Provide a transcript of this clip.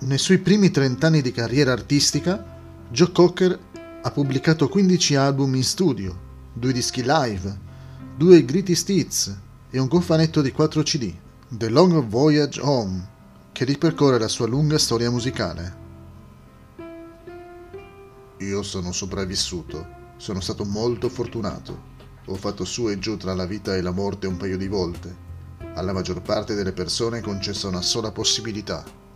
Nei suoi primi 30 anni di carriera artistica, Joe Cocker ha pubblicato 15 album in studio, 2 dischi live, 2 greatest hits e un cofanetto di 4 CD, The Long Voyage Home, che ripercorre la sua lunga storia musicale. Io sono sopravvissuto, sono stato molto fortunato. Ho fatto su e giù tra la vita e la morte un paio di volte. Alla maggior parte delle persone è concessa una sola possibilità.